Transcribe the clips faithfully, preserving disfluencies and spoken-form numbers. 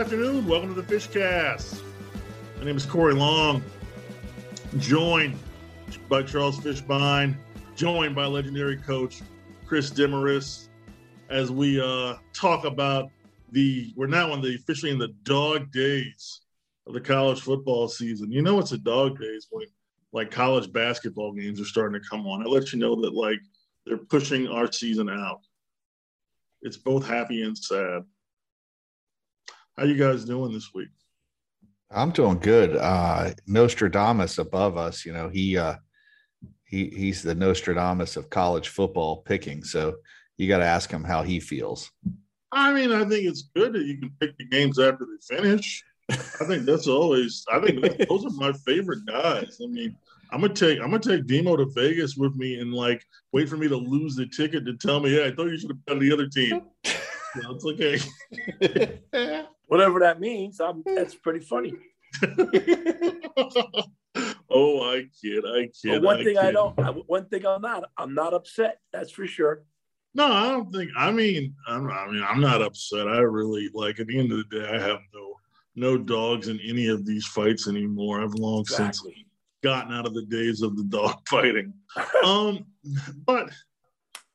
afternoon. Welcome to the Fishcast. My name is Corey Long, joined by Charles Fishbine, joined by legendary coach Chris Demaris, as we uh, talk about the, we're now on the officially in the dog days of the college football season. You know it's a dog days when, like, college basketball games are starting to come on. It lets you know that, like, they're pushing our season out. It's both happy and sad. How you guys doing this week? I'm doing good. Uh, Nostradamus above us, you know, he uh, he he's the Nostradamus of college football picking. So you got to ask him how he feels. I mean, I think it's good that you can pick the games after they finish. I think that's always. I think that, those are my favorite guys. I mean, I'm gonna take I'm gonna take Demo to Vegas with me and, like, wait for me to lose the ticket to tell me, yeah, I thought you should have bet the other team. No, it's okay. Whatever that means, I'm, that's pretty funny. Oh, I kid, I kid. But one I thing kid. I don't. One thing I'm not. I'm not upset. That's for sure. No, I don't think. I mean, I'm, I mean, I'm not upset. I really, like, at the end of the day, I have no. No dogs in any of these fights anymore. I've long exactly. since gotten out of the days of the dog fighting. um, but,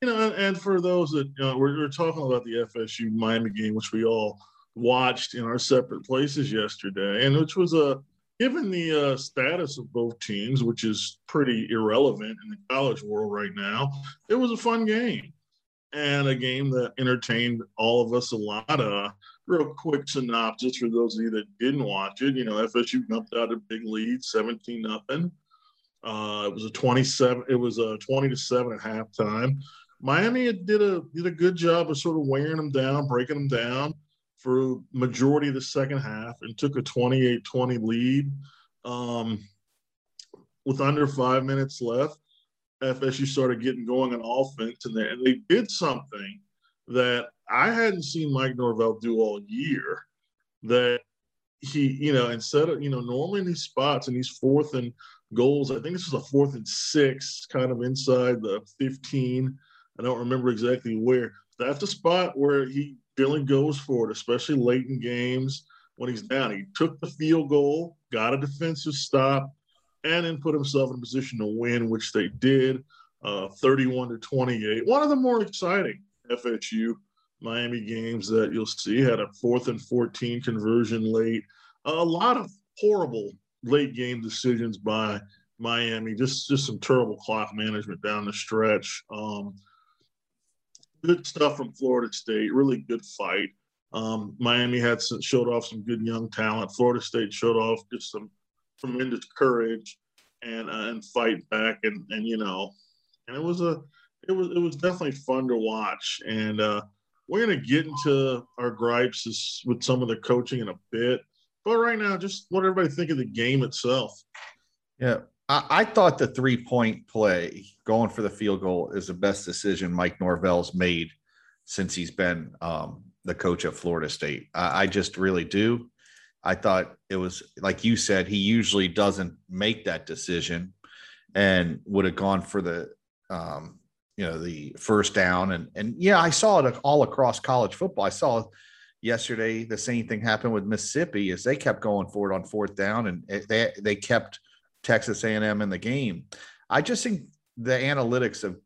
you know, and for those that you know, we're, we're talking about the F S U Miami game, which we all watched in our separate places yesterday, and which was a, given the uh, status of both teams, which is pretty irrelevant in the college world right now, it was a fun game and a game that entertained all of us a lot. Uh, Real quick synopsis for those of you that didn't watch it. You know, F S U jumped out a big lead, seventeen nothing. Uh, it was a twenty-seven. It was a twenty to seven at halftime. Miami did a did a good job of sort of wearing them down, breaking them down for majority of the second half, and took a twenty-eight twenty lead um, with under five minutes left. F S U started getting going on offense, and they, and they did something that I hadn't seen Mike Norvell do all year, that he, you know, instead of, you know, normally in these spots and these fourth and goals, I think this was a fourth and six kind of inside the fifteen. I don't remember exactly where. That's the spot where he generally goes for it, especially late in games when he's down. He took the field goal, got a defensive stop, and then put himself in a position to win, which they did, uh, thirty-one to twenty-eight. One of the more exciting F S U Miami games that you'll see. Had a fourth and fourteen conversion late. A lot of horrible late game decisions by Miami. Just, just some terrible clock management down the stretch. Um, good stuff from Florida State. Really good fight. Um, Miami had some, showed off some good young talent. Florida State showed off just some tremendous courage and uh, and fight back. And and you know, and it was a it was it was definitely fun to watch. And uh, we're going to get into our gripes with some of the coaching in a bit. But right now, just what everybody think of the game itself. Yeah, I, I thought the three-point play, going for the field goal, is the best decision Mike Norvell's made since he's been um, the coach at Florida State. I, I just really do. I thought it was, like you said, he usually doesn't make that decision and would have gone for the um, – you know, the first down. And, and yeah, I saw it all across college football. I saw yesterday the same thing happened with Mississippi as they kept going for it on fourth down, and they they kept Texas A and M in the game. I just think the analytics of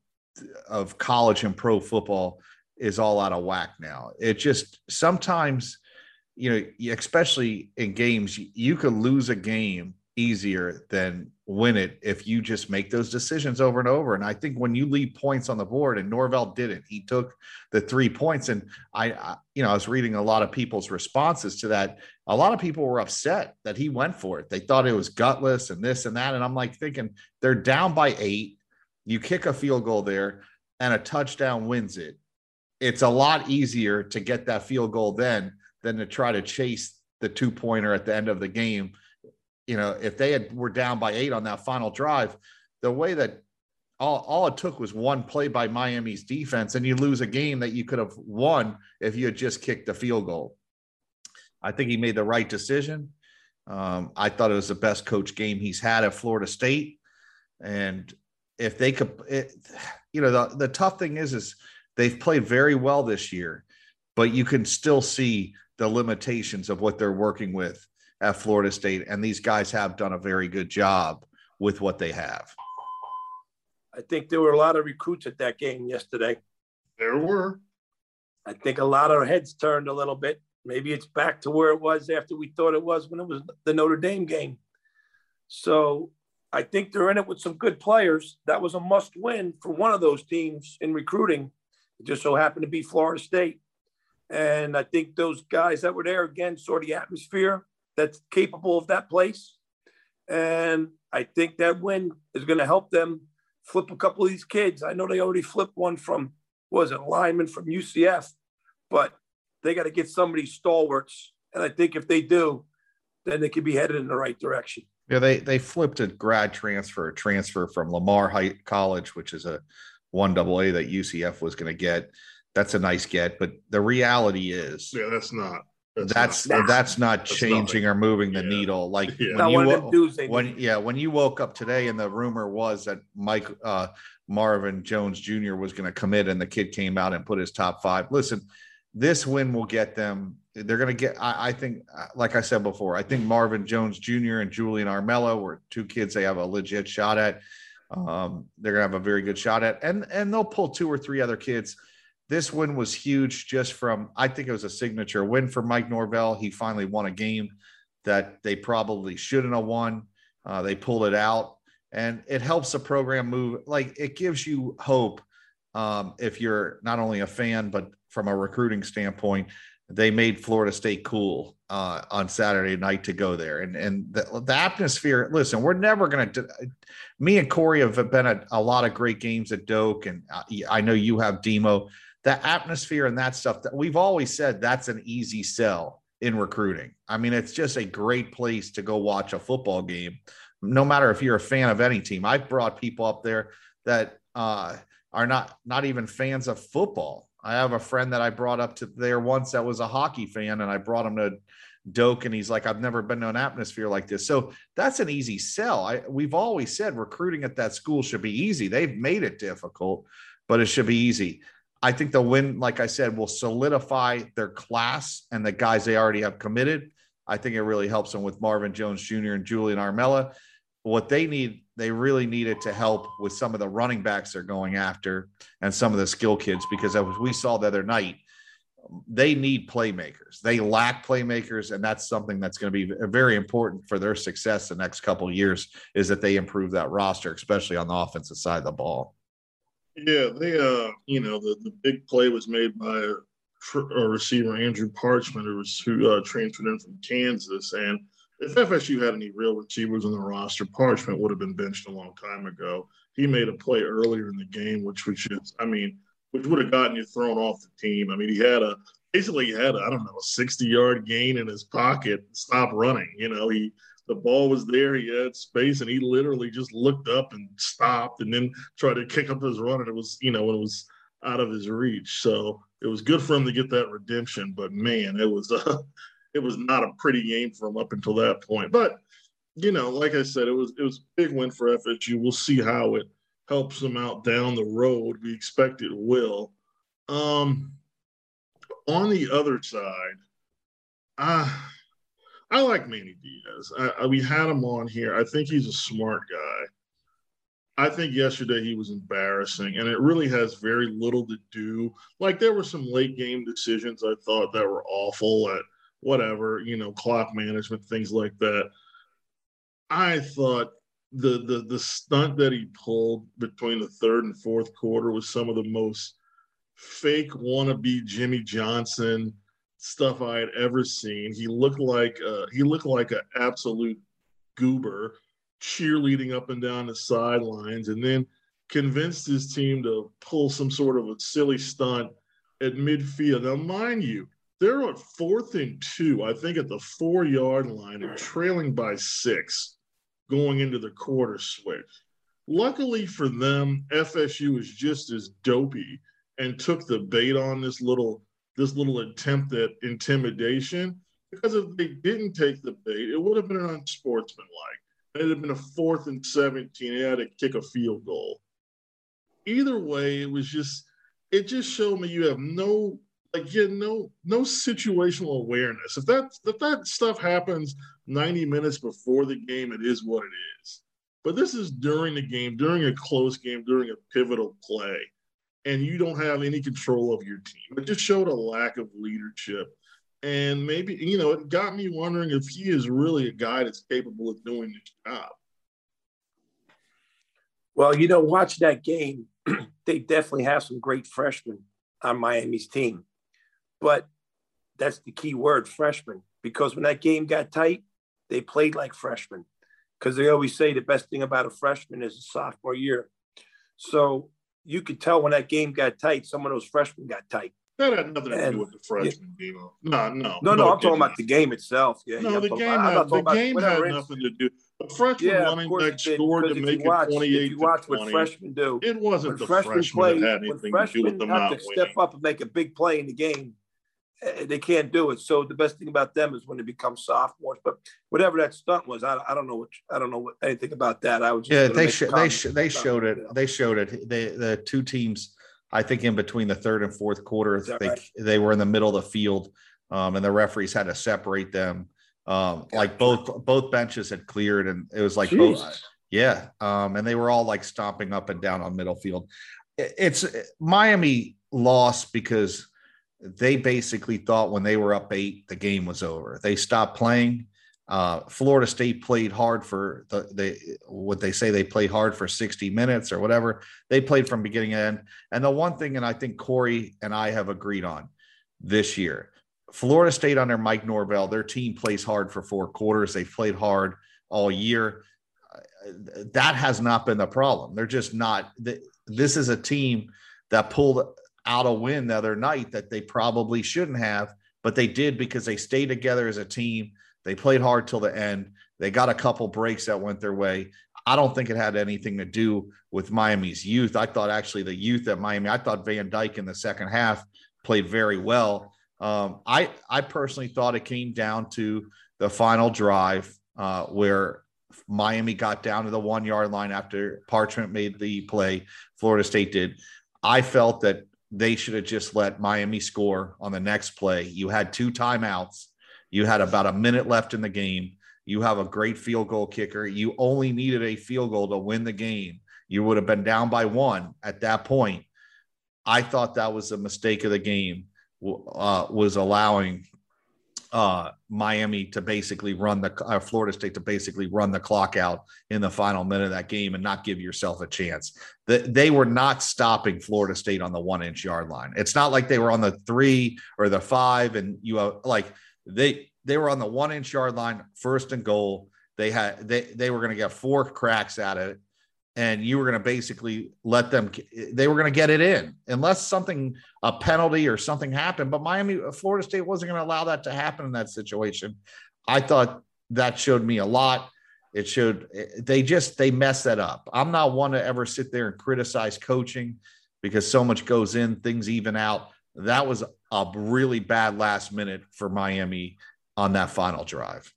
of college and pro football is all out of whack now. It just sometimes, you know, especially in games, you, you could lose a game easier than win it if you just make those decisions over and over. And I think when you leave points on the board, and Norvell didn't, he took the three points. And I, I, you know, I was reading a lot of people's responses to that. A lot of people were upset that he went for it. They thought it was gutless and this and that. And I'm like thinking, they're down by eight. You kick a field goal there and a touchdown wins it. It's a lot easier to get that field goal then than to try to chase the two pointer at the end of the game. You know, if they had were down by eight on that final drive, the way that all, all it took was one play by Miami's defense, and you lose a game that you could have won if you had just kicked the field goal. I think he made the right decision. Um, I thought it was the best coach game he's had at Florida State. And if they could, it, you know, the, the tough thing is, is they've played very well this year, but you can still see the limitations of what they're working with at Florida State. And these guys have done a very good job with what they have. I think there were a lot of recruits at that game yesterday. There were. I think a lot of heads turned a little bit. Maybe it's back to where it was after we thought it was when it was the Notre Dame game. So I think they're in it with some good players. That was a must win for one of those teams in recruiting. It just so happened to be Florida State. And I think those guys that were there, again, saw the atmosphere that's capable of that place. And I think that win is going to help them flip a couple of these kids. I know they already flipped one from, what was it, lineman from U C F, but they got to get some of these stalwarts. And I think if they do, then they could be headed in the right direction. Yeah, they they flipped a grad transfer, a transfer from Lamar High College, which is a one double A that U C F was going to get. That's a nice get, but the reality is, yeah, that's not that's that's not, that's not that's changing nothing. Or moving the yeah. needle. Like yeah. when you wo- dudes, when yeah when you woke up today and the rumor was that Mike uh, Marvin Jones Junior was going to commit, and the kid came out and put his top five. Listen, this win will get them. They're going to get, I, I think, like I said before, I think Marvin Jones Junior and Julian Armello were two kids they have a legit shot at. Um, they're going to have a very good shot at, and and they'll pull two or three other kids. This win was huge just from, I think it was a signature win for Mike Norvell. He finally won a game that they probably shouldn't have won. Uh, they pulled it out, and it helps the program move. Like, it gives you hope um, if you're not only a fan, but from a recruiting standpoint. They made Florida State cool uh, on Saturday night to go there. And and the, the atmosphere, listen, we're never going to – me and Corey have been at a lot of great games at Doak, and I, I know you have, Demo. The atmosphere and that stuff, that we've always said that's an easy sell in recruiting. I mean, it's just a great place to go watch a football game, no matter if you're a fan of any team. I've brought people up there that uh, are not not even fans of football. I have a friend that I brought up to there once that was a hockey fan, and I brought him to Doak, and he's like, I've never been to an atmosphere like this. So that's an easy sell. I, we've always said recruiting at that school should be easy. They've made it difficult, but it should be easy. I think the win, like I said, will solidify their class and the guys they already have committed. I think it really helps them with Marvin Jones Junior and Julian Armella. What they need, they really needed to help with some of the running backs they're going after and some of the skill kids, because as we saw the other night, they need playmakers. They lack playmakers, and that's something that's going to be very important for their success the next couple of years, is that they improve that roster, especially on the offensive side of the ball. Yeah, they, uh, you know, the, the big play was made by a, a receiver, Andrew Parchment, who, was, who uh, transferred in from Kansas, and if F S U had any real receivers on the roster, Parchment would have been benched a long time ago. He made a play earlier in the game, which was just, I mean, which would have gotten you thrown off the team. I mean, he had a, basically he had, a, I don't know, a sixty-yard gain in his pocket, stop running. You know, he the ball was there, he had space, and he literally just looked up and stopped and then tried to kick up his run, and it was, you know, it was out of his reach. So it was good for him to get that redemption, but, man, it was uh, – it was not a pretty game for them up until that point. But, you know, like I said, it was it was a big win for F S U. We'll see how it helps them out down the road. We expect it will. Um, on the other side, I, I like Manny Diaz. I, I, we had him on here. I think he's a smart guy. I think yesterday he was embarrassing, and it really has very little to do. Like, there were some late-game decisions I thought that were awful at – whatever, you know, clock management, things like that. I thought the, the the stunt that he pulled between the third and fourth quarter was some of the most fake wannabe Jimmy Johnson stuff I had ever seen. He looked like uh, he looked like an absolute goober, cheerleading up and down the sidelines, and then convinced his team to pull some sort of a silly stunt at midfield. Now, mind you, they're on fourth and two, I think at the four-yard line, and trailing by six going into the quarter switch. Luckily for them, F S U is just as dopey and took the bait on this little this little attempt at intimidation, because if they didn't take the bait, it would have been an unsportsmanlike. It would have been a fourth and seventeen. They had to kick a field goal. Either way, it was just – it just showed me you have no – like, you know, no situational awareness. If that, if that stuff happens ninety minutes before the game, it is what it is. But this is during the game, during a close game, during a pivotal play, and you don't have any control of your team. It just showed a lack of leadership. And maybe, you know, it got me wondering if he is really a guy that's capable of doing this job. Well, you know, watch that game. They definitely have some great freshmen on Miami's team. But that's the key word, freshmen, because when that game got tight, they played like freshmen, because they always say the best thing about a freshman is a sophomore year. So you could tell when that game got tight, some of those freshmen got tight. That had nothing and, to do with the freshman, yeah. Demo. No, no. No, no, no I'm talking about the game itself. Yeah, no, the game, about, had, the game had nothing to do. The freshman yeah, running back scored to make it watch, twenty-eight if you watch to what freshmen do. It wasn't the freshmen, freshmen play, that had anything to do with them not winning. Step up and make a big play in the game. They can't do it. So the best thing about them is when they become sophomores. But whatever that stunt was, I, I don't know what I don't know what, anything about that. I would just yeah. They sh- they sh- they showed it. They showed it. They, the two teams, I think, in between the third and fourth quarter, they right? they were in the middle of the field, um, and the referees had to separate them. Um, yeah. Like both both benches had cleared, and it was like Jesus. both. Yeah, um, and they were all like stomping up and down on middle field. It, it's Miami lost because they basically thought when they were up eight, the game was over. They stopped playing. Uh, Florida State played hard for the, the what they say they played hard for sixty minutes or whatever. They played from beginning to end. And the one thing, and I think Corey and I have agreed on this year, Florida State under Mike Norvell, their team plays hard for four quarters. They played hard all year. That has not been the problem. They're just not. This is a team that pulled out a win the other night that they probably shouldn't have, but they did because they stayed together as a team. They played hard till the end. They got a couple breaks that went their way. I don't think it had anything to do with Miami's youth. I thought actually the youth at Miami, I thought Van Dyke in the second half played very well. Um, I, I personally thought it came down to the final drive uh, where Miami got down to the one yard line after Parchment made the play. Florida State did. I felt that they should have just let Miami score on the next play. You had two timeouts. You had about a minute left in the game. You have a great field goal kicker. You only needed a field goal to win the game. You would have been down by one at that point. I thought that was a mistake of the game, uh, was allowing uh, Miami to basically run the uh, Florida State to basically run the clock out in the final minute of that game and not give yourself a chance. The, they were not stopping Florida State on the one inch yard line. It's not like they were on the three or the five and you uh, like they, they were on the one inch yard line, first and goal. They had, they, they were going to get four cracks at it and you were going to basically let them, they were going to get it in unless something, a penalty or something happened, but Miami, Florida State wasn't going to allow that to happen in that situation. I thought that showed me a lot. It showed they just, they messed that up. I'm not one to ever sit there and criticize coaching because so much goes in, things even out. That was a really bad last minute for Miami on that final drive.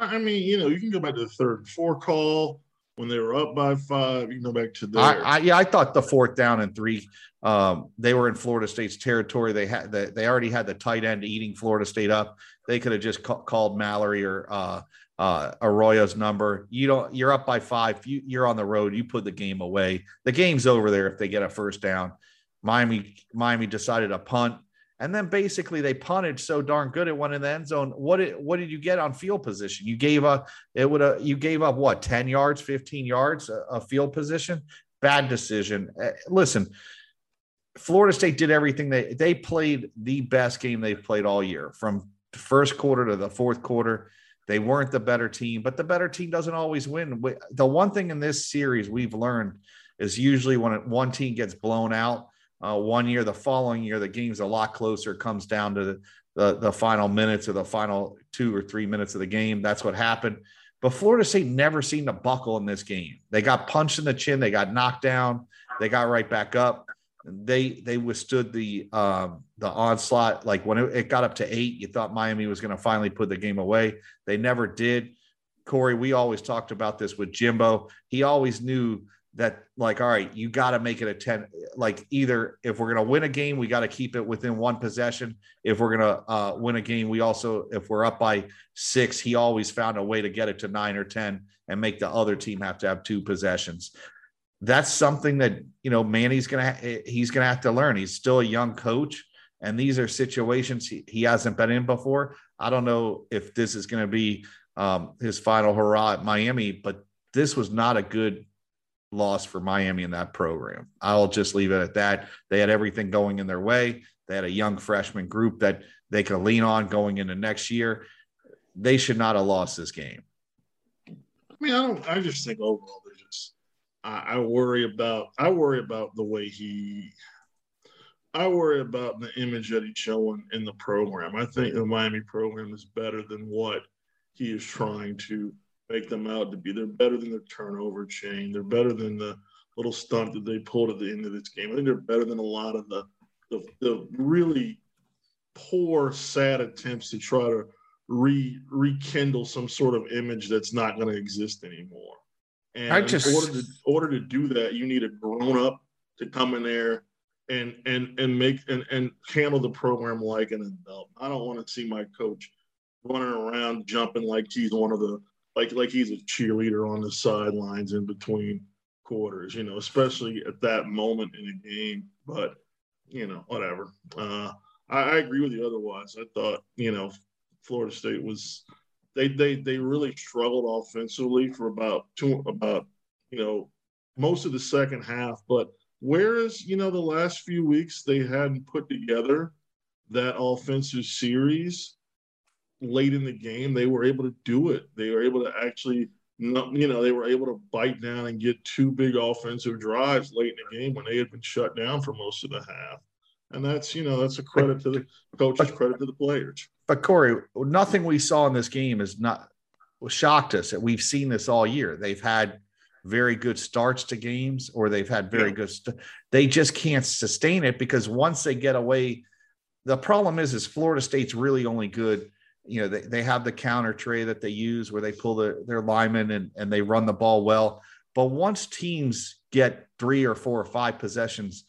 I mean, you know, you can go back to the third and four call when they were up by five. You can go back to there. I, I, yeah, I thought the fourth down and three, um, they were in Florida State's territory. They had the, they already had the tight end eating Florida State up. They could have just ca- called Mallory or uh, uh, Arroyo's number. You don't. You're up by five. You, you're on the road. You put the game away. The game's over there if they get a first down. Miami, Miami decided to punt, and then basically they punted so darn good it went in the end zone. What did what did you get on field position? You gave up it would a, you gave up what ten yards, fifteen yards of field position. Bad decision. Listen, Florida State did everything they they played the best game they've played all year from first quarter to the fourth quarter. They weren't the better team, but the better team doesn't always win. The one thing in this series we've learned is usually when one team gets blown out. Uh, one year, the following year, the game's a lot closer, comes down to the, the, the final minutes or the final two or three minutes of the game. That's what happened. But Florida State never seemed to buckle in this game. They got punched in the chin. They got knocked down. They got right back up. They they withstood the um, the onslaught. Like when it, it got up to eight, you thought Miami was going to finally put the game away. They never did. Corey, we always talked about this with Jimbo. He always knew that like, all right, you got to make it a ten, like either if we're going to win a game, we got to keep it within one possession. If we're going to uh, win a game, we also, if we're up by six, he always found a way to get it to nine or ten and make the other team have to have two possessions. That's something that, you know, Manny's going to, he's going to have to learn. He's still a young coach, and these are situations he, he hasn't been in before. I don't know if this is going to be um, his final hurrah at Miami, but this was not a good loss for Miami in that program. I'll just leave it at that. They had everything going in their way. They had a young freshman group that they could lean on going into next year. They should not have lost this game. I mean, I don't, I just think overall, they just, I, I worry about, I worry about the way he, I worry about the image that he's showing in the program. I think the Miami program is better than what he is trying to make them out to be. They're better than the turnover chain. They're better than the little stunt that they pulled at the end of this game. I think they're better than a lot of the the, the really poor, sad attempts to try to re, rekindle some sort of image that's not going to exist anymore. And I just... in order to, in order to do that, you need a grown-up to come in there and and and make and, and handle the program like an adult. I don't want to see my coach running around jumping like he's one of the Like like he's a cheerleader on the sidelines in between quarters, you know, especially at that moment in a game. But, you know, whatever. Uh, I, I agree with you otherwise. I thought, you know, Florida State was they they they really struggled offensively for about two about, you know, most of the second half. But whereas, you know, the last few weeks they hadn't put together that offensive series late in the game, they were able to do it. They were able to actually, you know, they were able to bite down and get two big offensive drives late in the game when they had been shut down for most of the half. And that's, you know, that's a credit to the coaches, credit to the players. But Corey, nothing we saw in this game is not shocked us. We've seen this all year. They've had very good starts to games, or they've had very yeah. good. St- they just can't sustain it, because once they get away, the problem is, is Florida State's really only good. You know, they, they have the counter tray that they use where they pull the, their linemen and, and they run the ball well. But once teams get three or four or five possessions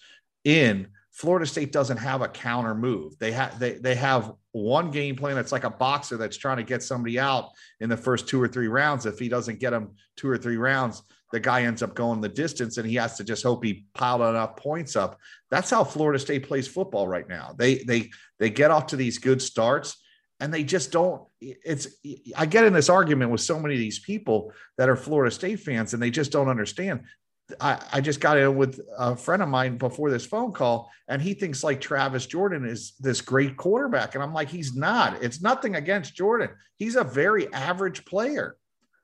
in, Florida State doesn't have a counter move. They have they they have one game plan that's like a boxer that's trying to get somebody out in the first two or three rounds. If he doesn't get them two or three rounds, the guy ends up going the distance, and he has to just hope he piled enough points up. That's how Florida State plays football right now. They they they get off to these good starts, and they just don't – it's – I get in this argument with so many of these people that are Florida State fans, and they just don't understand. I, I just got in with a friend of mine before this phone call, and he thinks like Travis Jordan is this great quarterback. And I'm like, he's not. It's nothing against Jordan. He's a very average player.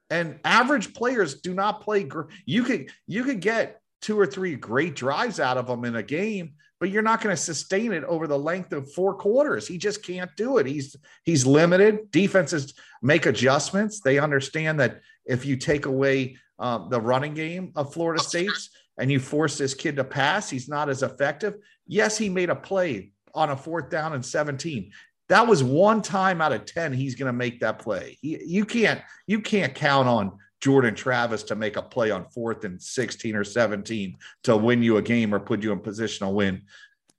And average players do not play gr- – you could, you could get two or three great drives out of them in a game, but you're not going to sustain it over the length of four quarters. He just can't do it. He's, he's limited. Defenses make adjustments. They understand that if you take away um, the running game of Florida State's and you force this kid to pass, he's not as effective. Yes, he made a play on a fourth down and seventeen. That was one time out of ten he's going to make that play. He, you can't, you can't count on Jordan Travis to make a play on fourth and sixteen or seventeen to win you a game or put you in position to win.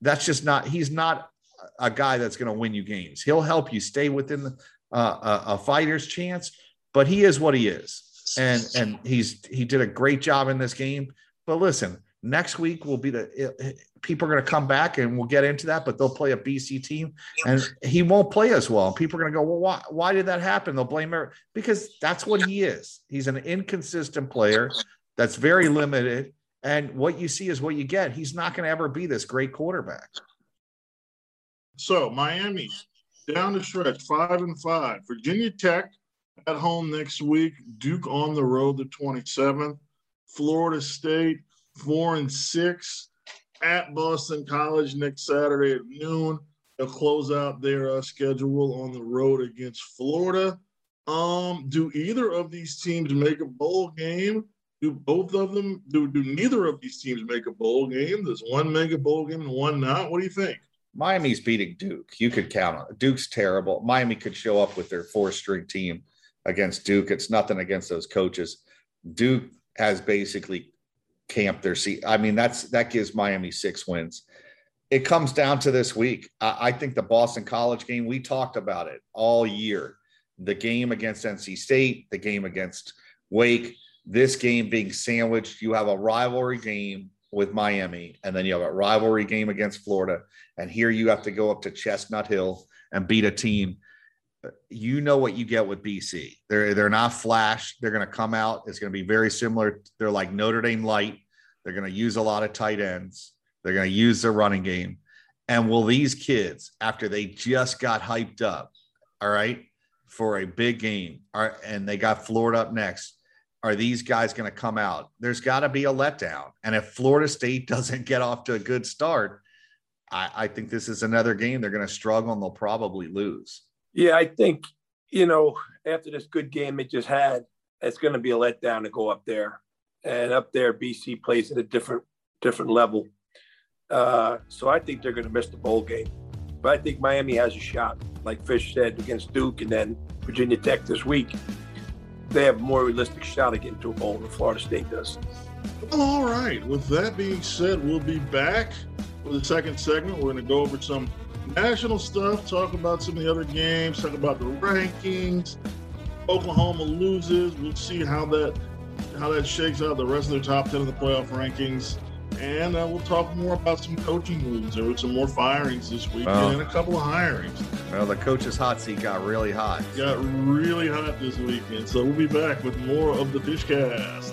That's just not – he's not a guy that's going to win you games. He'll help you stay within the, uh, a, a fighter's chance, but he is what he is. And and he's he did a great job in this game. But listen, next week will be the – people are going to come back and we'll get into that, but they'll play a B C team and he won't play as well. People are going to go, well, why, why did that happen? They'll blame her because that's what he is. He's an inconsistent player that's very limited, and what you see is what you get. He's not going to ever be this great quarterback. So Miami down the stretch, five and five. Virginia Tech at home next week. Duke on the road the twenty-seventh. Florida State four and six. At Boston College next Saturday at noon. They'll close out their uh, schedule on the road against Florida. Um, do either of these teams make a bowl game? Do both of them? Do do neither of these teams make a bowl game? Does one make a bowl game and one not? What do you think? Miami's beating Duke. You could count on it. Duke's terrible. Miami could show up with their four-string team against Duke. It's nothing against those coaches. Duke has basically camp their seat. I mean, that's that gives Miami six wins. It comes down to this week. I, I think the Boston College game, we talked about it all year. The game against N C State, the game against Wake, this game being sandwiched. You have a rivalry game with Miami, and then you have a rivalry game against Florida. And here you have to go up to Chestnut Hill and beat a team. You know what you get with B C. They're, they're not flash. They're going to come out. It's going to be very similar. They're like Notre Dame light. They're going to use a lot of tight ends. They're going to use their running game. And will these kids, after they just got hyped up, all right, for a big game, are, and they got Florida up next, are these guys going to come out? There's got to be a letdown. And if Florida State doesn't get off to a good start, I, I think this is another game they're going to struggle and they'll probably lose. Yeah, I think, you know, after this good game they just had, it's going to be a letdown to go up there. And up there, B C plays at a different different level. Uh, so I think they're going to miss the bowl game. But I think Miami has a shot, like Fish said, against Duke and then Virginia Tech this week. They have a more realistic shot at getting to a bowl than Florida State does. Well, all right. With that being said, we'll be back for the second segment. We're going to go over some national stuff, talk about some of the other games, talk about the rankings. Oklahoma loses. We'll see how that how that shakes out the rest of their top ten of the playoff rankings. And uh, we'll talk more about some coaching moves. There were some more firings this weekend oh. and a couple of hirings. Well, the coach's hot seat got really hot. Got really hot this weekend. So we'll be back with more of the Fishcast.